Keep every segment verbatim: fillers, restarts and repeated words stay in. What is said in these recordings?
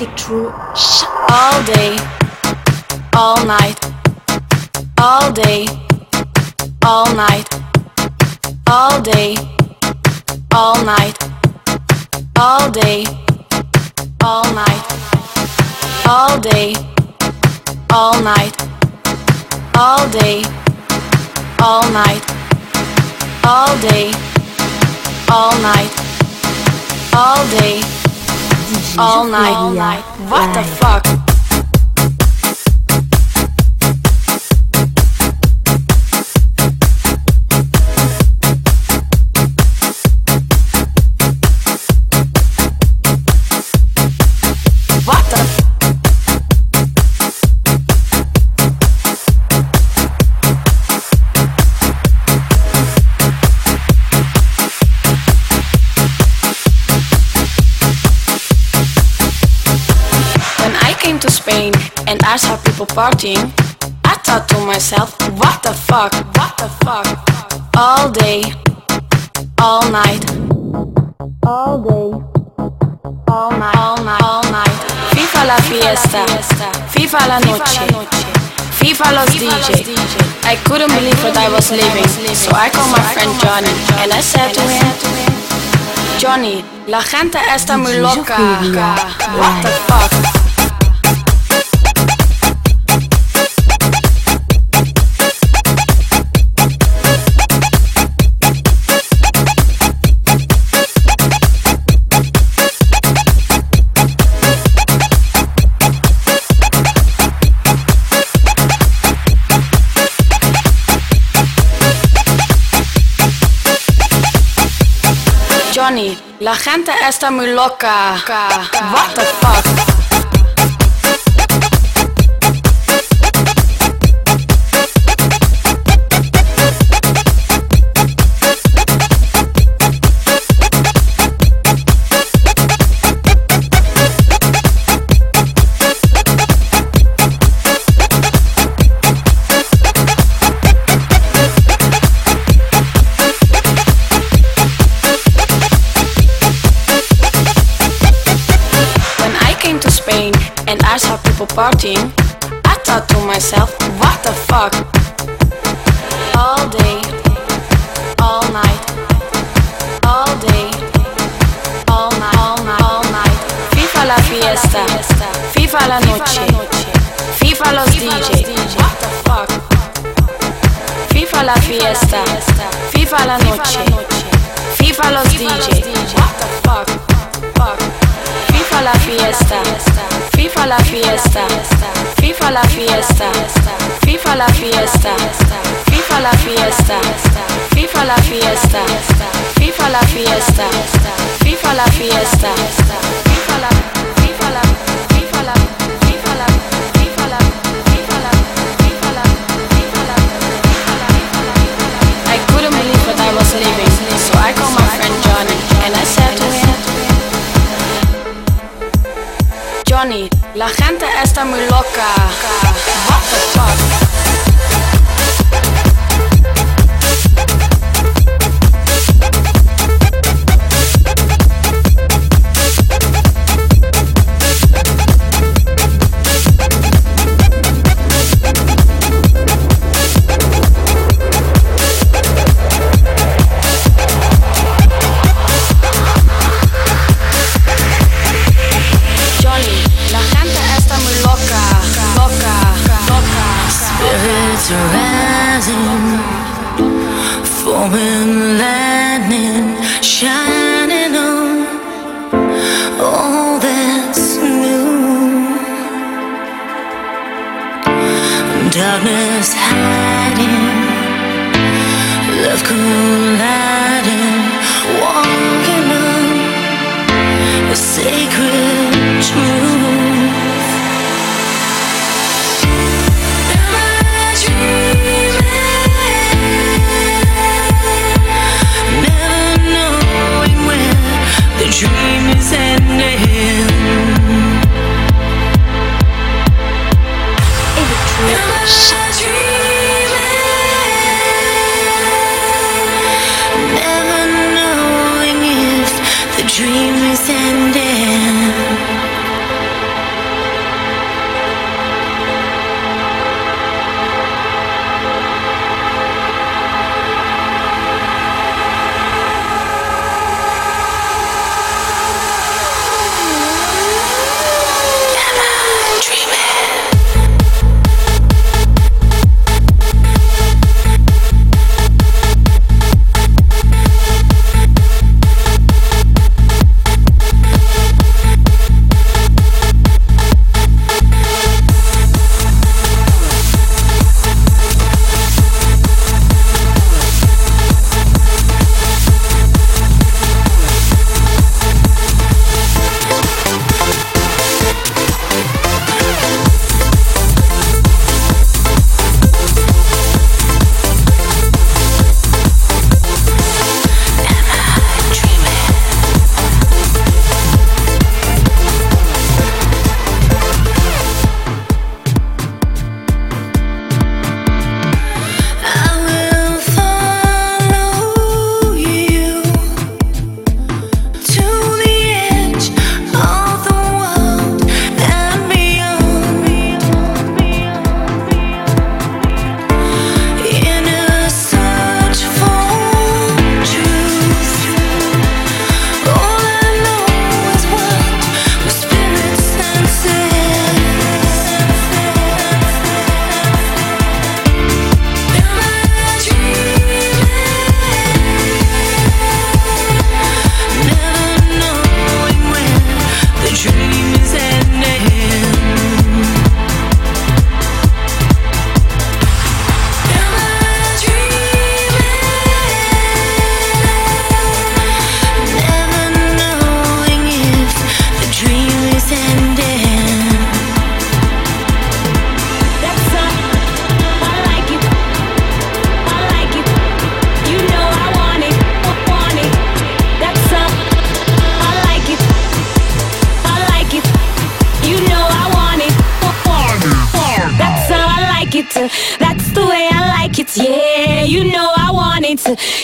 electro all day, all night, all day, all night, all day, all night, all day, all night, all day, all night, all day, all night, all day, all night, all day, all night, all night. What the fuck? And I saw people partying, I thought to myself, what the fuck, what the fuck? All day, all night, all day, all night, all night, all night. FIFA la fiesta, FIFA la noche, FIFA los D J. I couldn't believe what I was living, so I called my friend Johnny and I said to him, Johnny, la gente está muy loca. What the fuck? Johnny, la gente está muy loca. What the fuck? And I saw people partying, I thought to myself, what the fuck? All day, all night, all day, all night, all night, all night. FIFA la fiesta, FIFA la noche, FIFA los D J. What the fuck? FIFA la fiesta, FIFA la noche, FIFA los D J. What the fuck? FIFA la fiesta. FIFA la fiesta, FIFA la fiesta, FIFA la fiesta, FIFA la fiesta, FIFA la fiesta, FIFA la fiesta, FIFA la fiesta, FIFA la FIFA la FIFA la FIFA la FIFA la FIFA la FIFA la FIFA la. I couldn't believe what I was living, so I called my friend Johnny and I said to him, Johnny, la gente está muy loca. What the fuck? Falling lightning, shining on all that's new. Darkness hiding, love colliding, walking on a sacred truth. Dream is ending.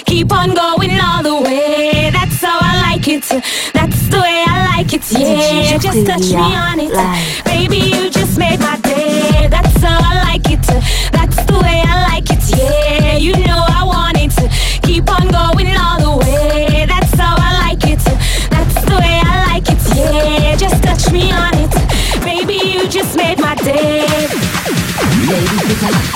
Keep on going all the way. That's how I like it. That's the way I like it. Yeah, just touch me on it. Baby, you just made my day. That's how I like it. That's the way I like it. Yeah, you know I want it. Keep on going all the way. That's how I like it. That's the way I like it. Yeah, just touch me on it. Baby, you just made my day. Ladies, that's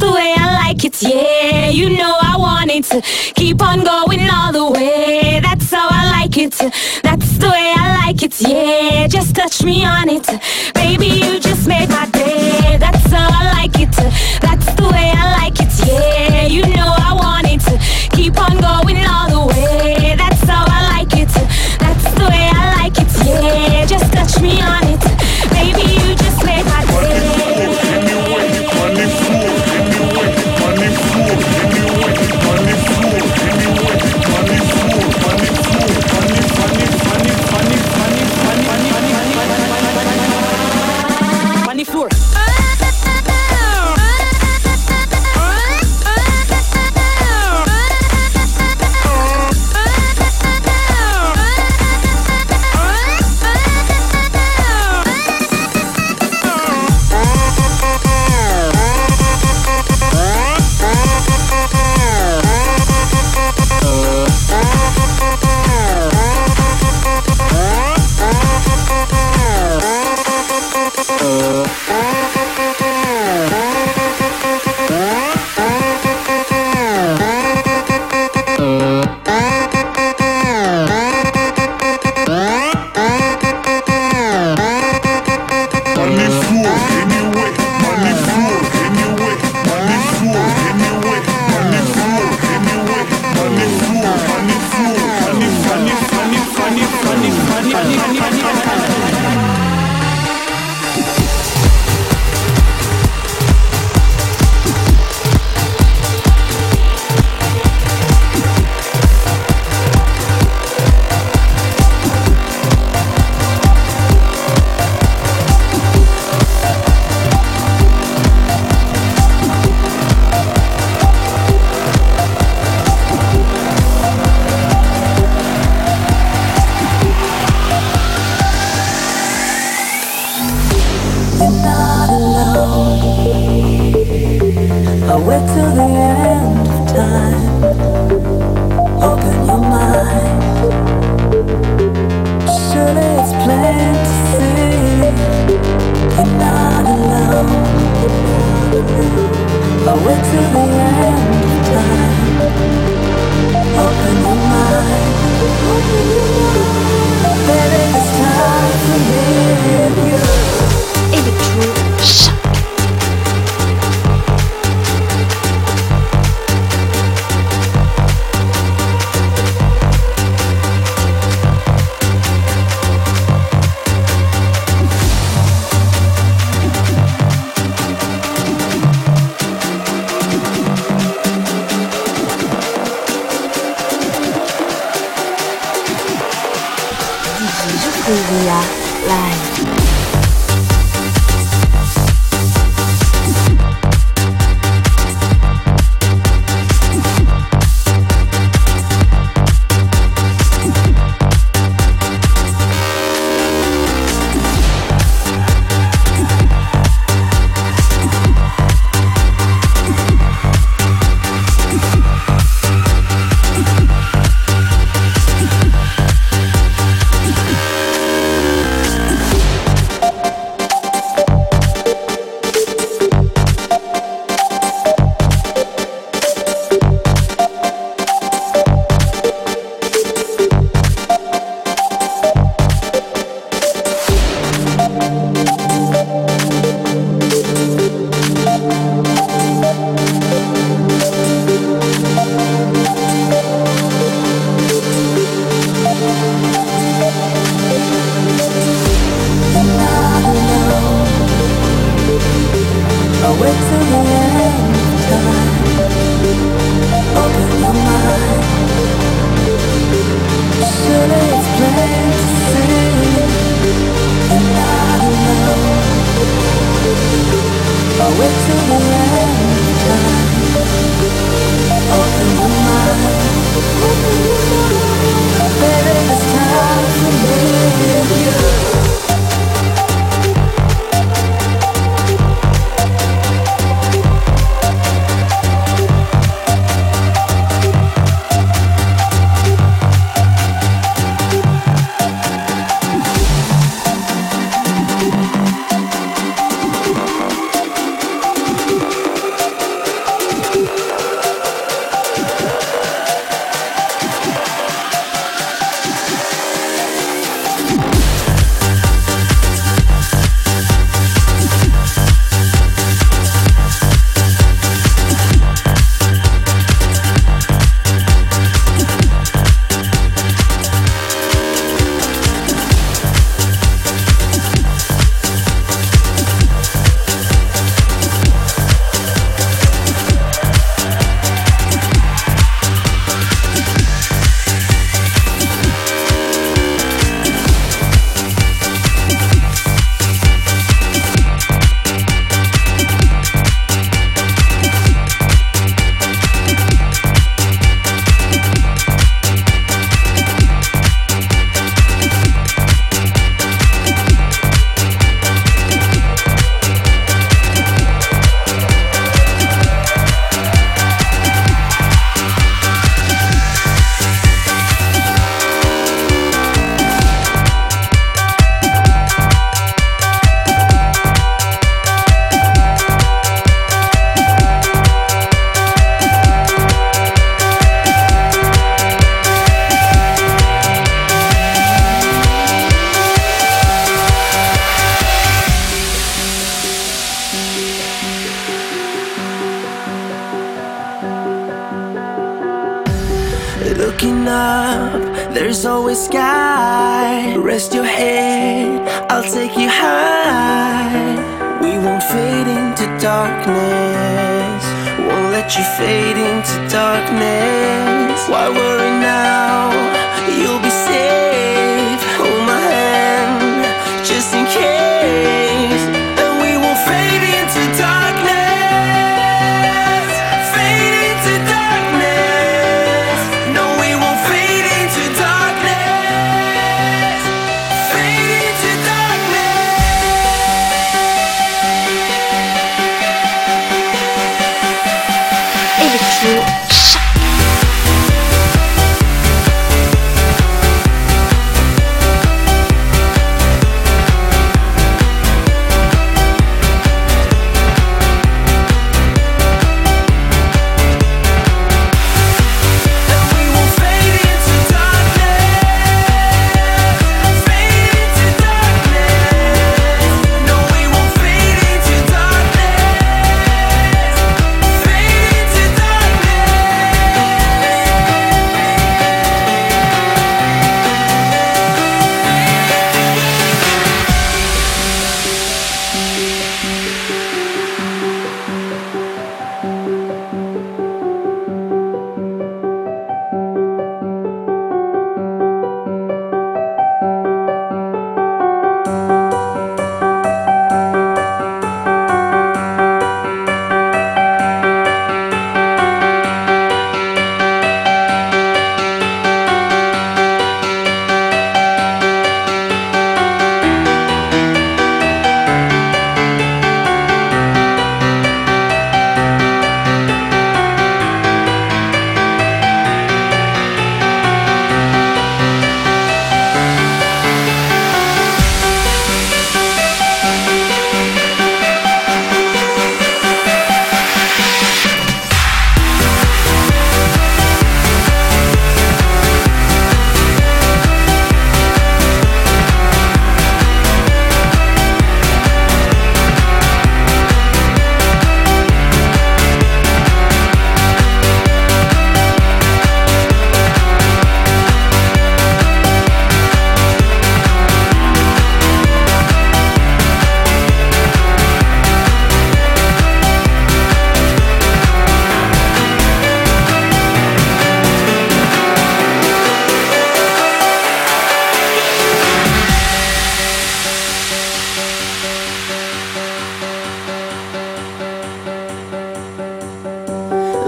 the way I like it, yeah, you know I want it. Keep on going all the way, that's how I like it. That's the way I like it, yeah, just touch me on it. Baby, you just made my day, that's how I like it. That's the way I like it, yeah, you know I want it. Keep on going all the way, that's how I like it. That's the way I like it, yeah, just touch me on it. Baby, you just made my day. Looking up, there's always sky. Rest your head, I'll take you high. We won't fade into darkness. Won't let you fade into darkness. Why worry now? You'll be safe. Hold my hand, just in case. And we won't fade into darkness. Fade into darkness. No, we won't fade into darkness. Fade into darkness. Electro.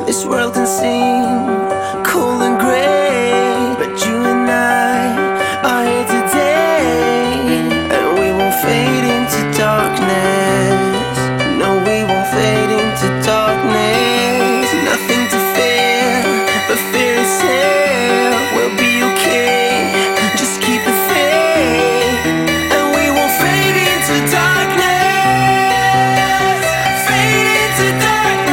This world can seem cold and grey, but you and I are here today. And we won't fade into darkness. No, we won't fade into darkness. Nothing to fear, but fear itself. We'll be okay, just keep it faith. And we won't fade into darkness. Fade into darkness.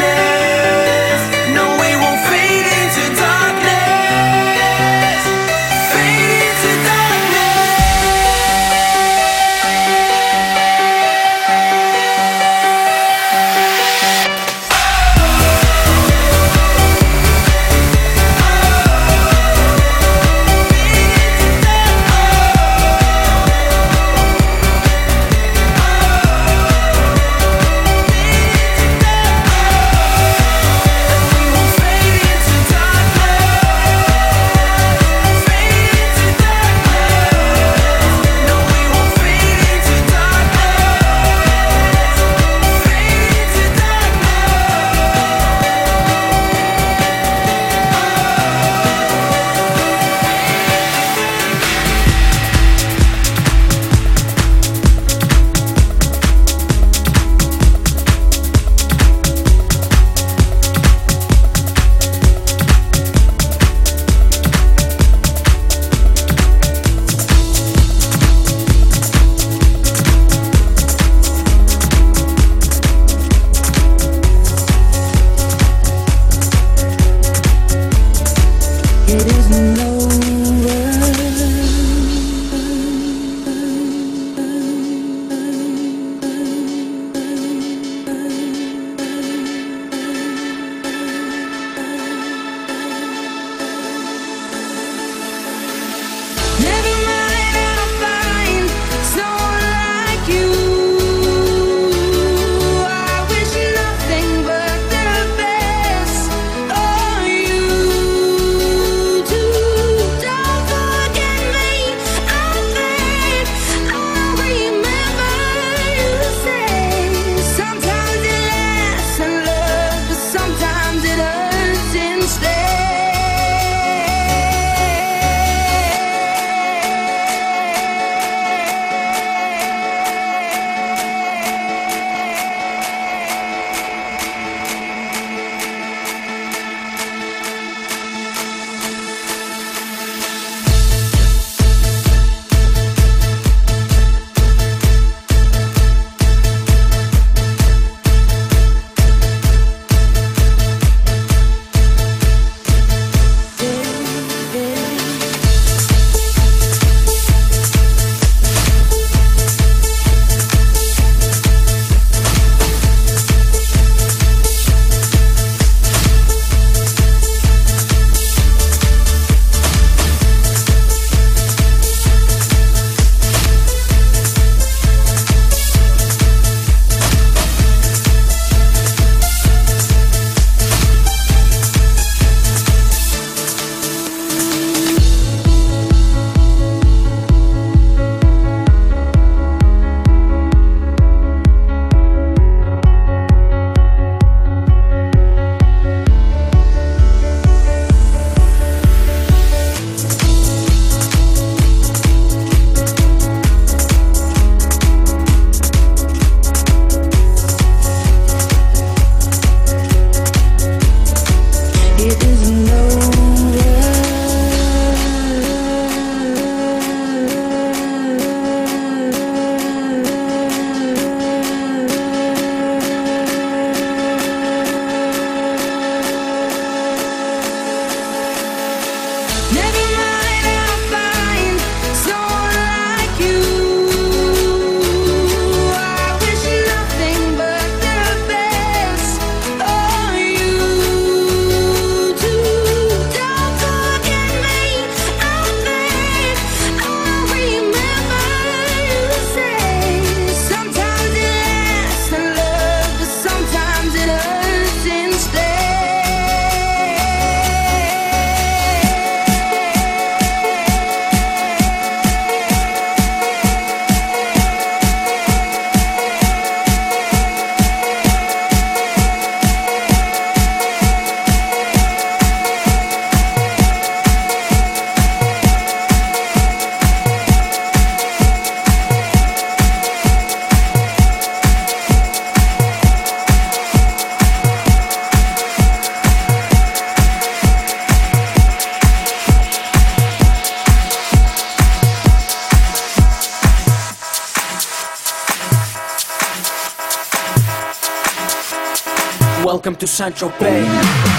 Welcome to Saint-Tropez.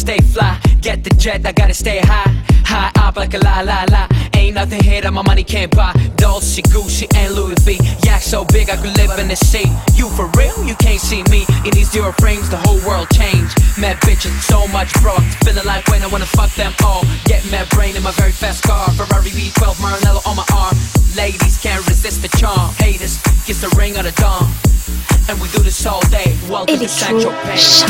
Stay fly, get the jet, I gotta stay high. High up like a la la la. Ain't nothing here that my money can't buy. Dolce, Gucci, and Louis V. Yak so big I could live in the sea. You for real? You can't see me. In these zero frames, the whole world changed. Mad bitches, so much bro. Feeling like when I wanna fuck them all. Get mad brain in my very fast car. Ferrari V twelve, Marinello on my arm. Ladies can't resist the charm. Haters, gets the ring of the dawn. And we do this all day. Welcome to Saint-Tropez.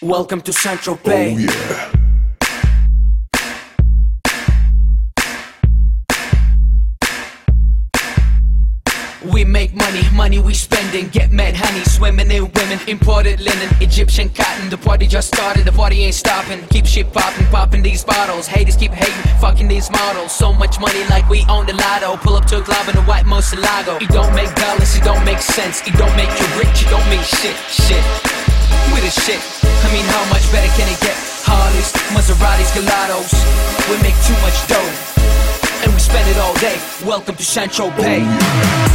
Welcome to Saint-Tropez. Oh, yeah. We make money, money we spending. Get mad honey, swimming in women. Imported linen, Egyptian cotton. The party just started, the party ain't stopping. Keep shit popping, popping these bottles. Haters keep hating, fucking these models. So much money like we own the lotto. Pull up to a club in a white Moselago. It don't make dollars, it don't make sense. It don't make you rich, it don't mean shit, shit. We the shit. I mean, how much better can it get? Harleys, Maseratis, Gelatos. We make too much dough, and we spend it all day. Welcome to Saint-Tropez. Oh.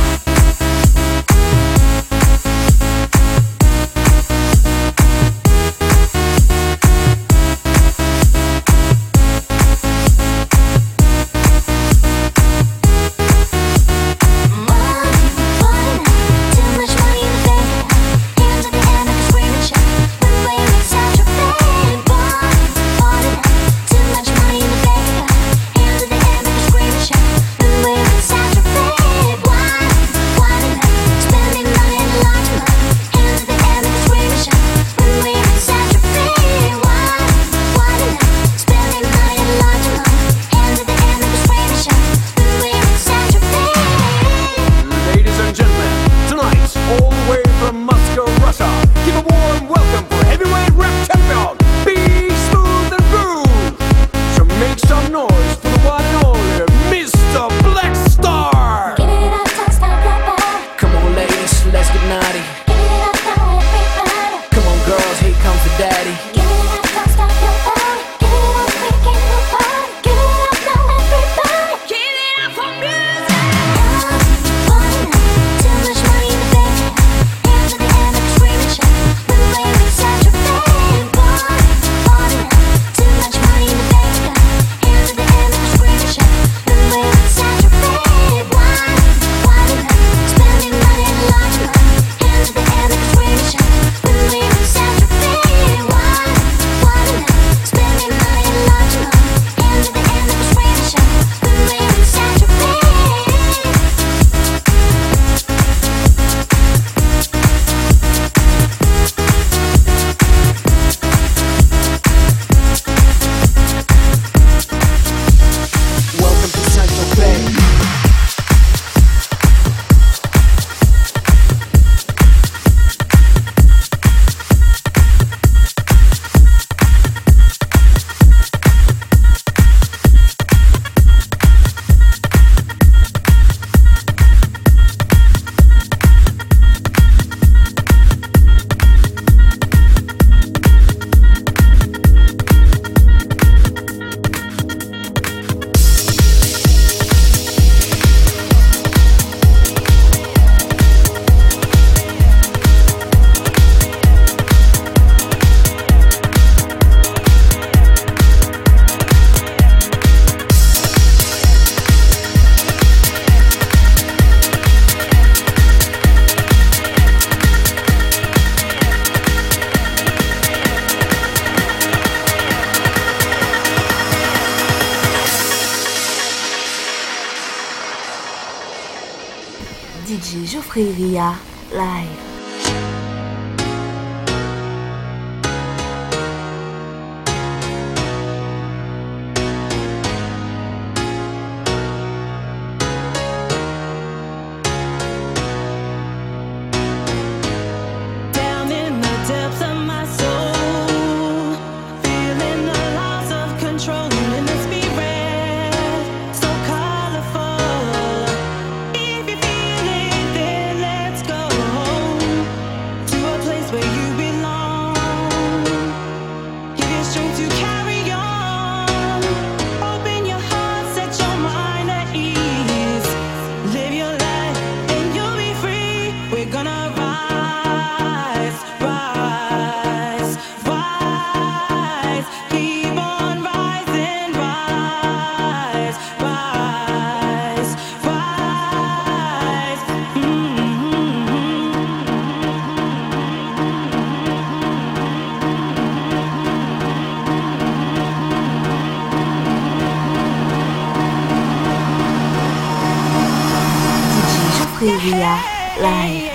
Luigi Giuffrivia live. Via live.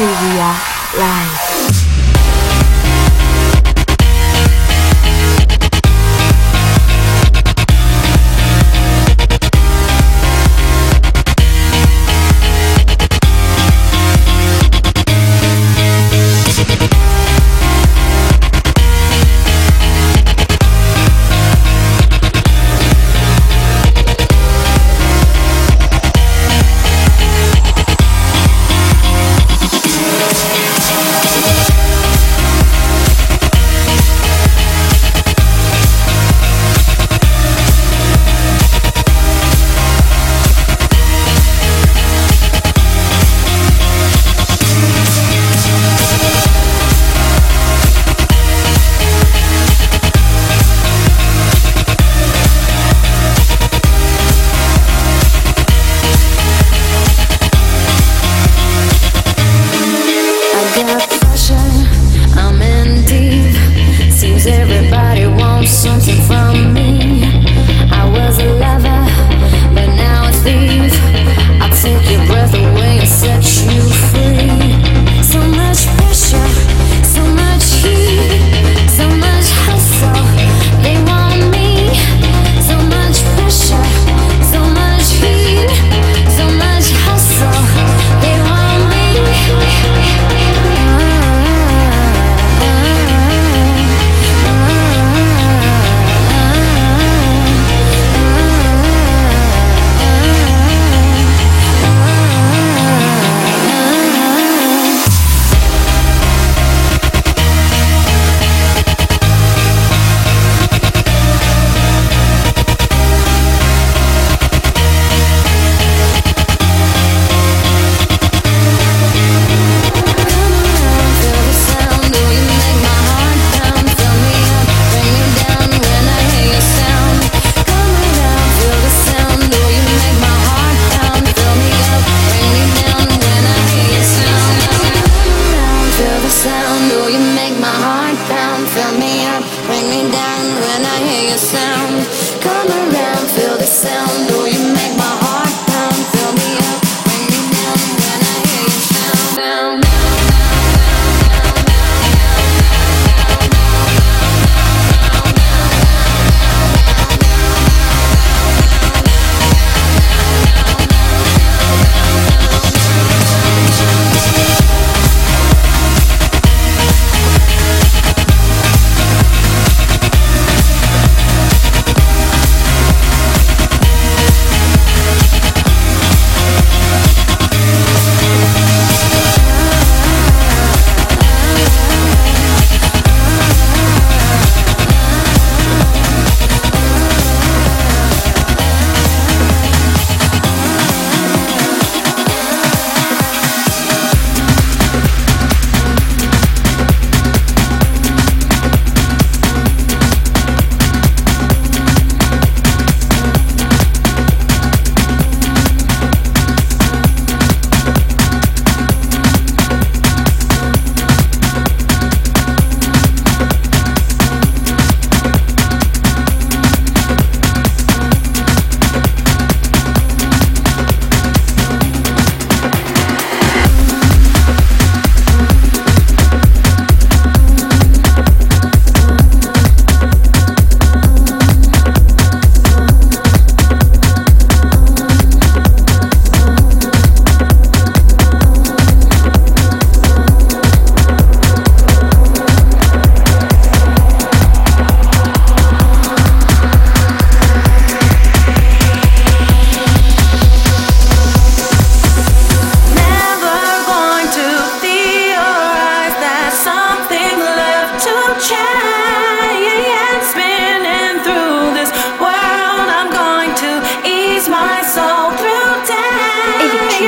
We'll be right back.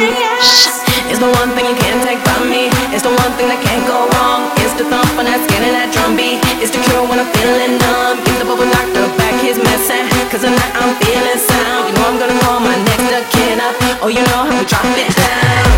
It's the one thing you can't take from me. It's the one thing that can't go wrong. It's the thump when I skin and that drum beat. It's the cure when I'm feeling numb. Give the bubble knocked up back his messing. Cause I'm not, I'm feeling sound. You know I'm gonna call my next of kin up. Oh, you know how we drop it down.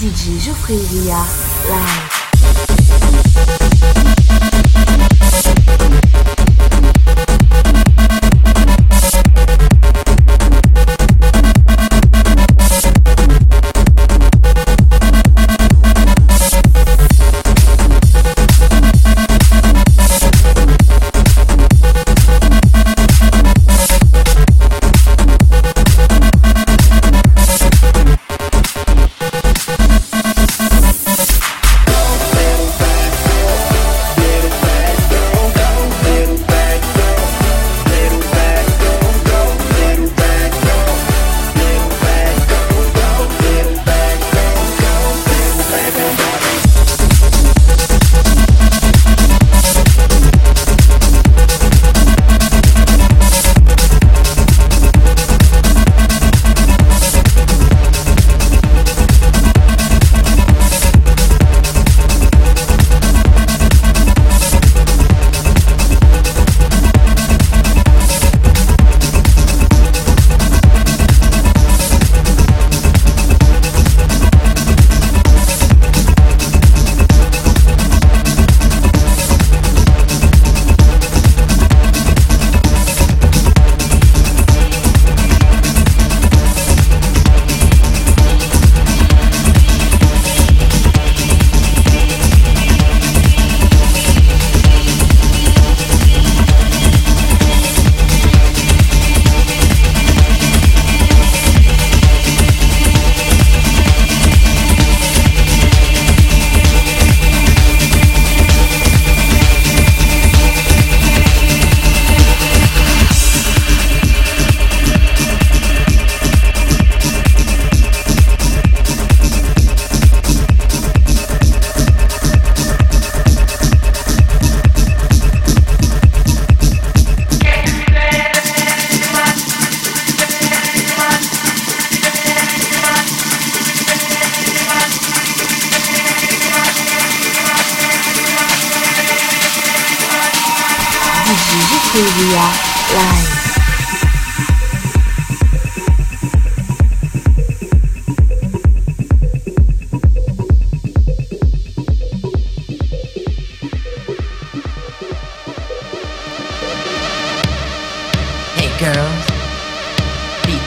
D J Geoffrey Villa live.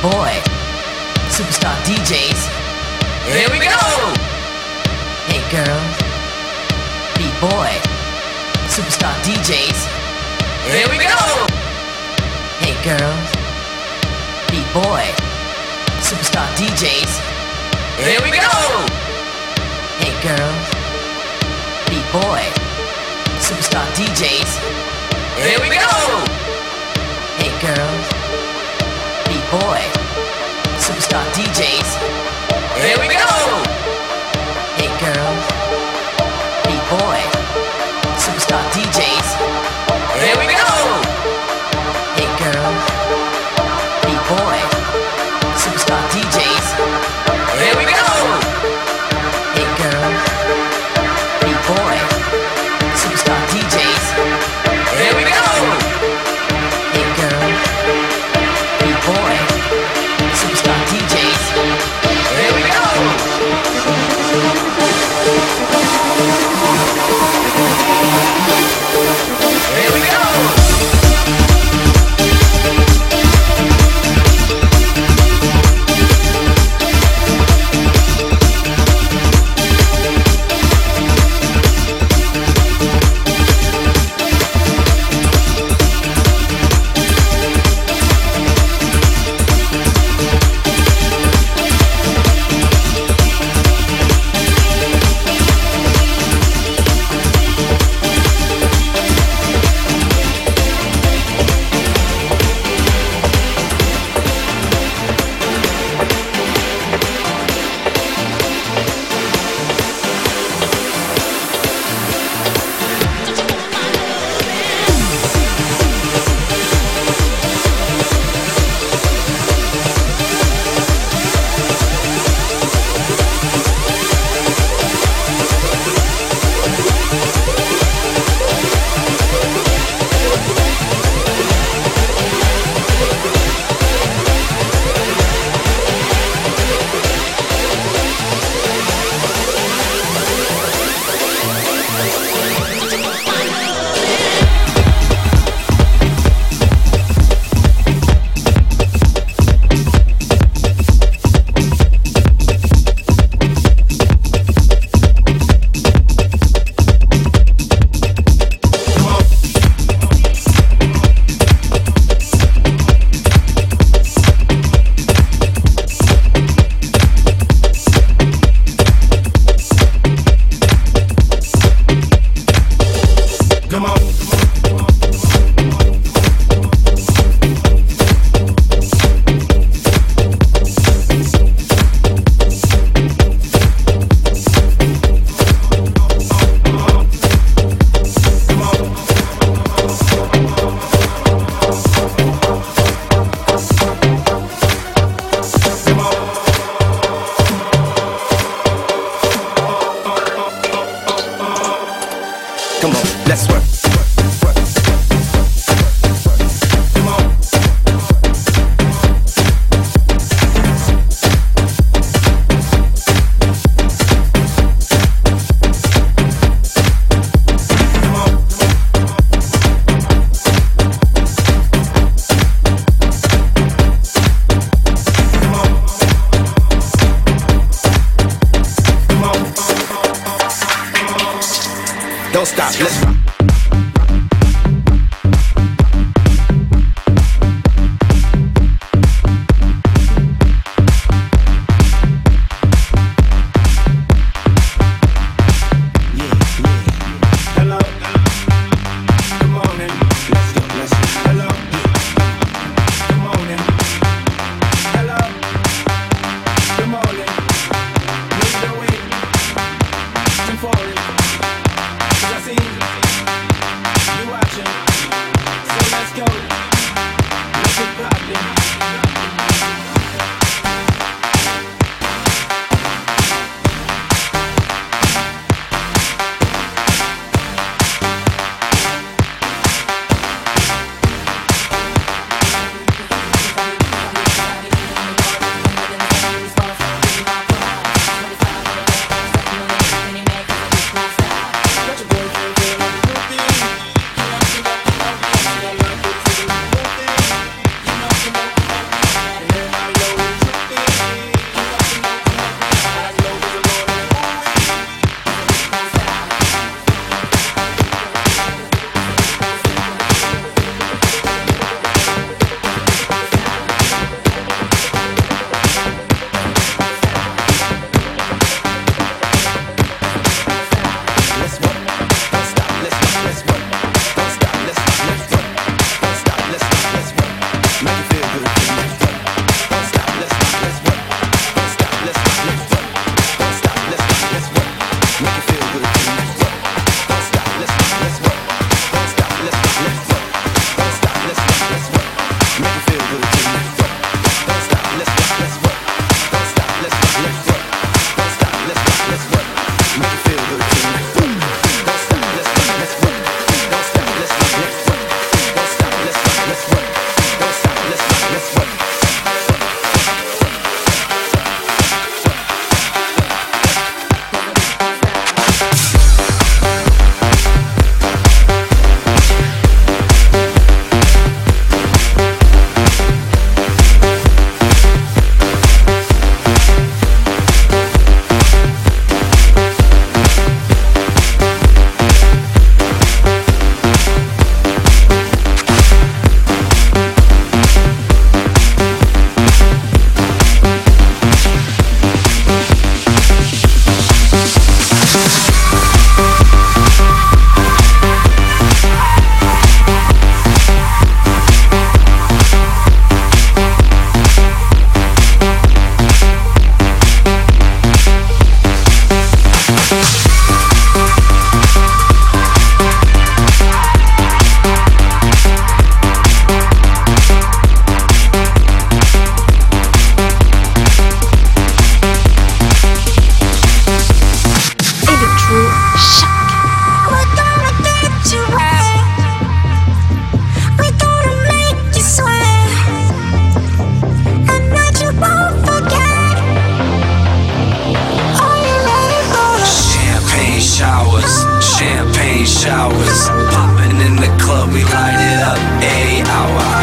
Boy, superstar D Js, here we go!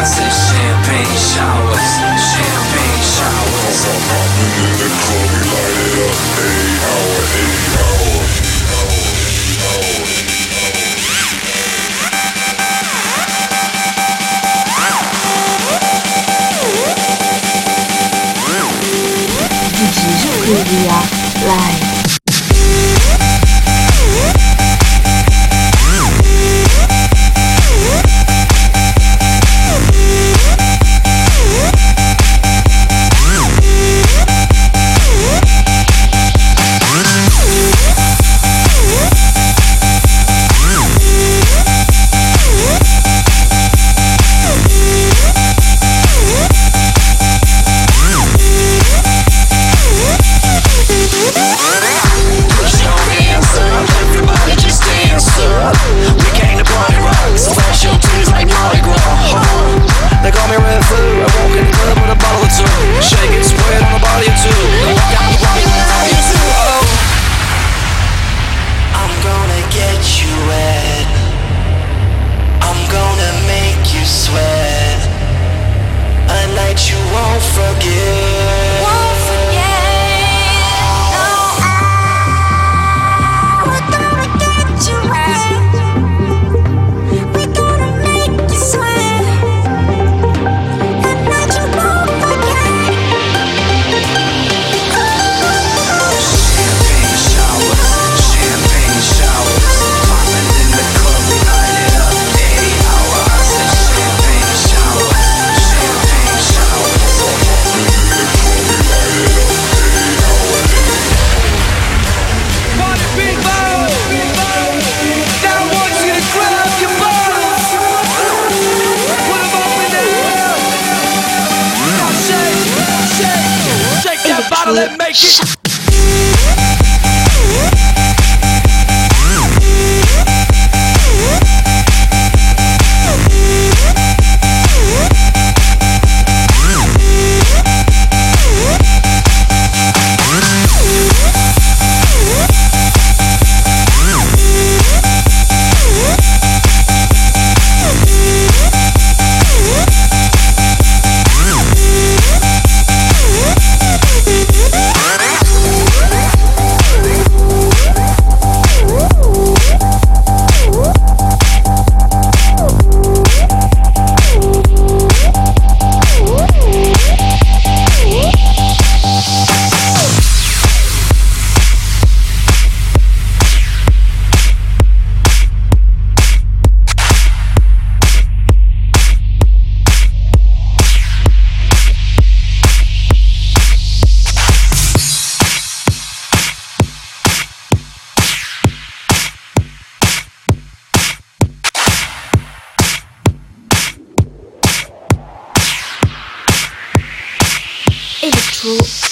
I said champagne showers, champagne showers. I'm up in the club, we light it up. Eight hour, eight hour, eight hour, eight hour. D J Julia live. Cool.